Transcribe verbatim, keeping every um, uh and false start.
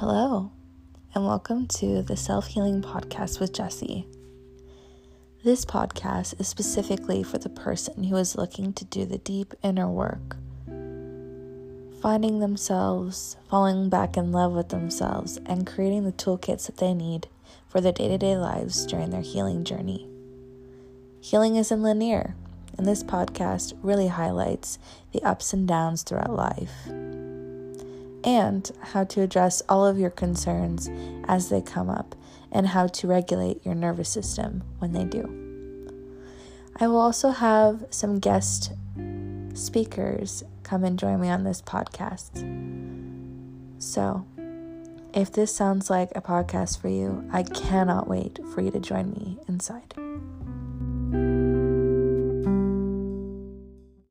Hello, and welcome to the Self Healing Podcast with Jessi. This podcast is specifically for the person who is looking to do the deep inner work, finding themselves, falling back in love with themselves, and creating the toolkits that they need for their day-to-day lives during their healing journey. Healing isn't linear, and this podcast really highlights the ups and downs throughout life, and how to address all of your concerns as they come up, and how to regulate your nervous system when they do. I will also have some guest speakers come and join me on this podcast. So, if this sounds like a podcast for you, I cannot wait for you to join me inside.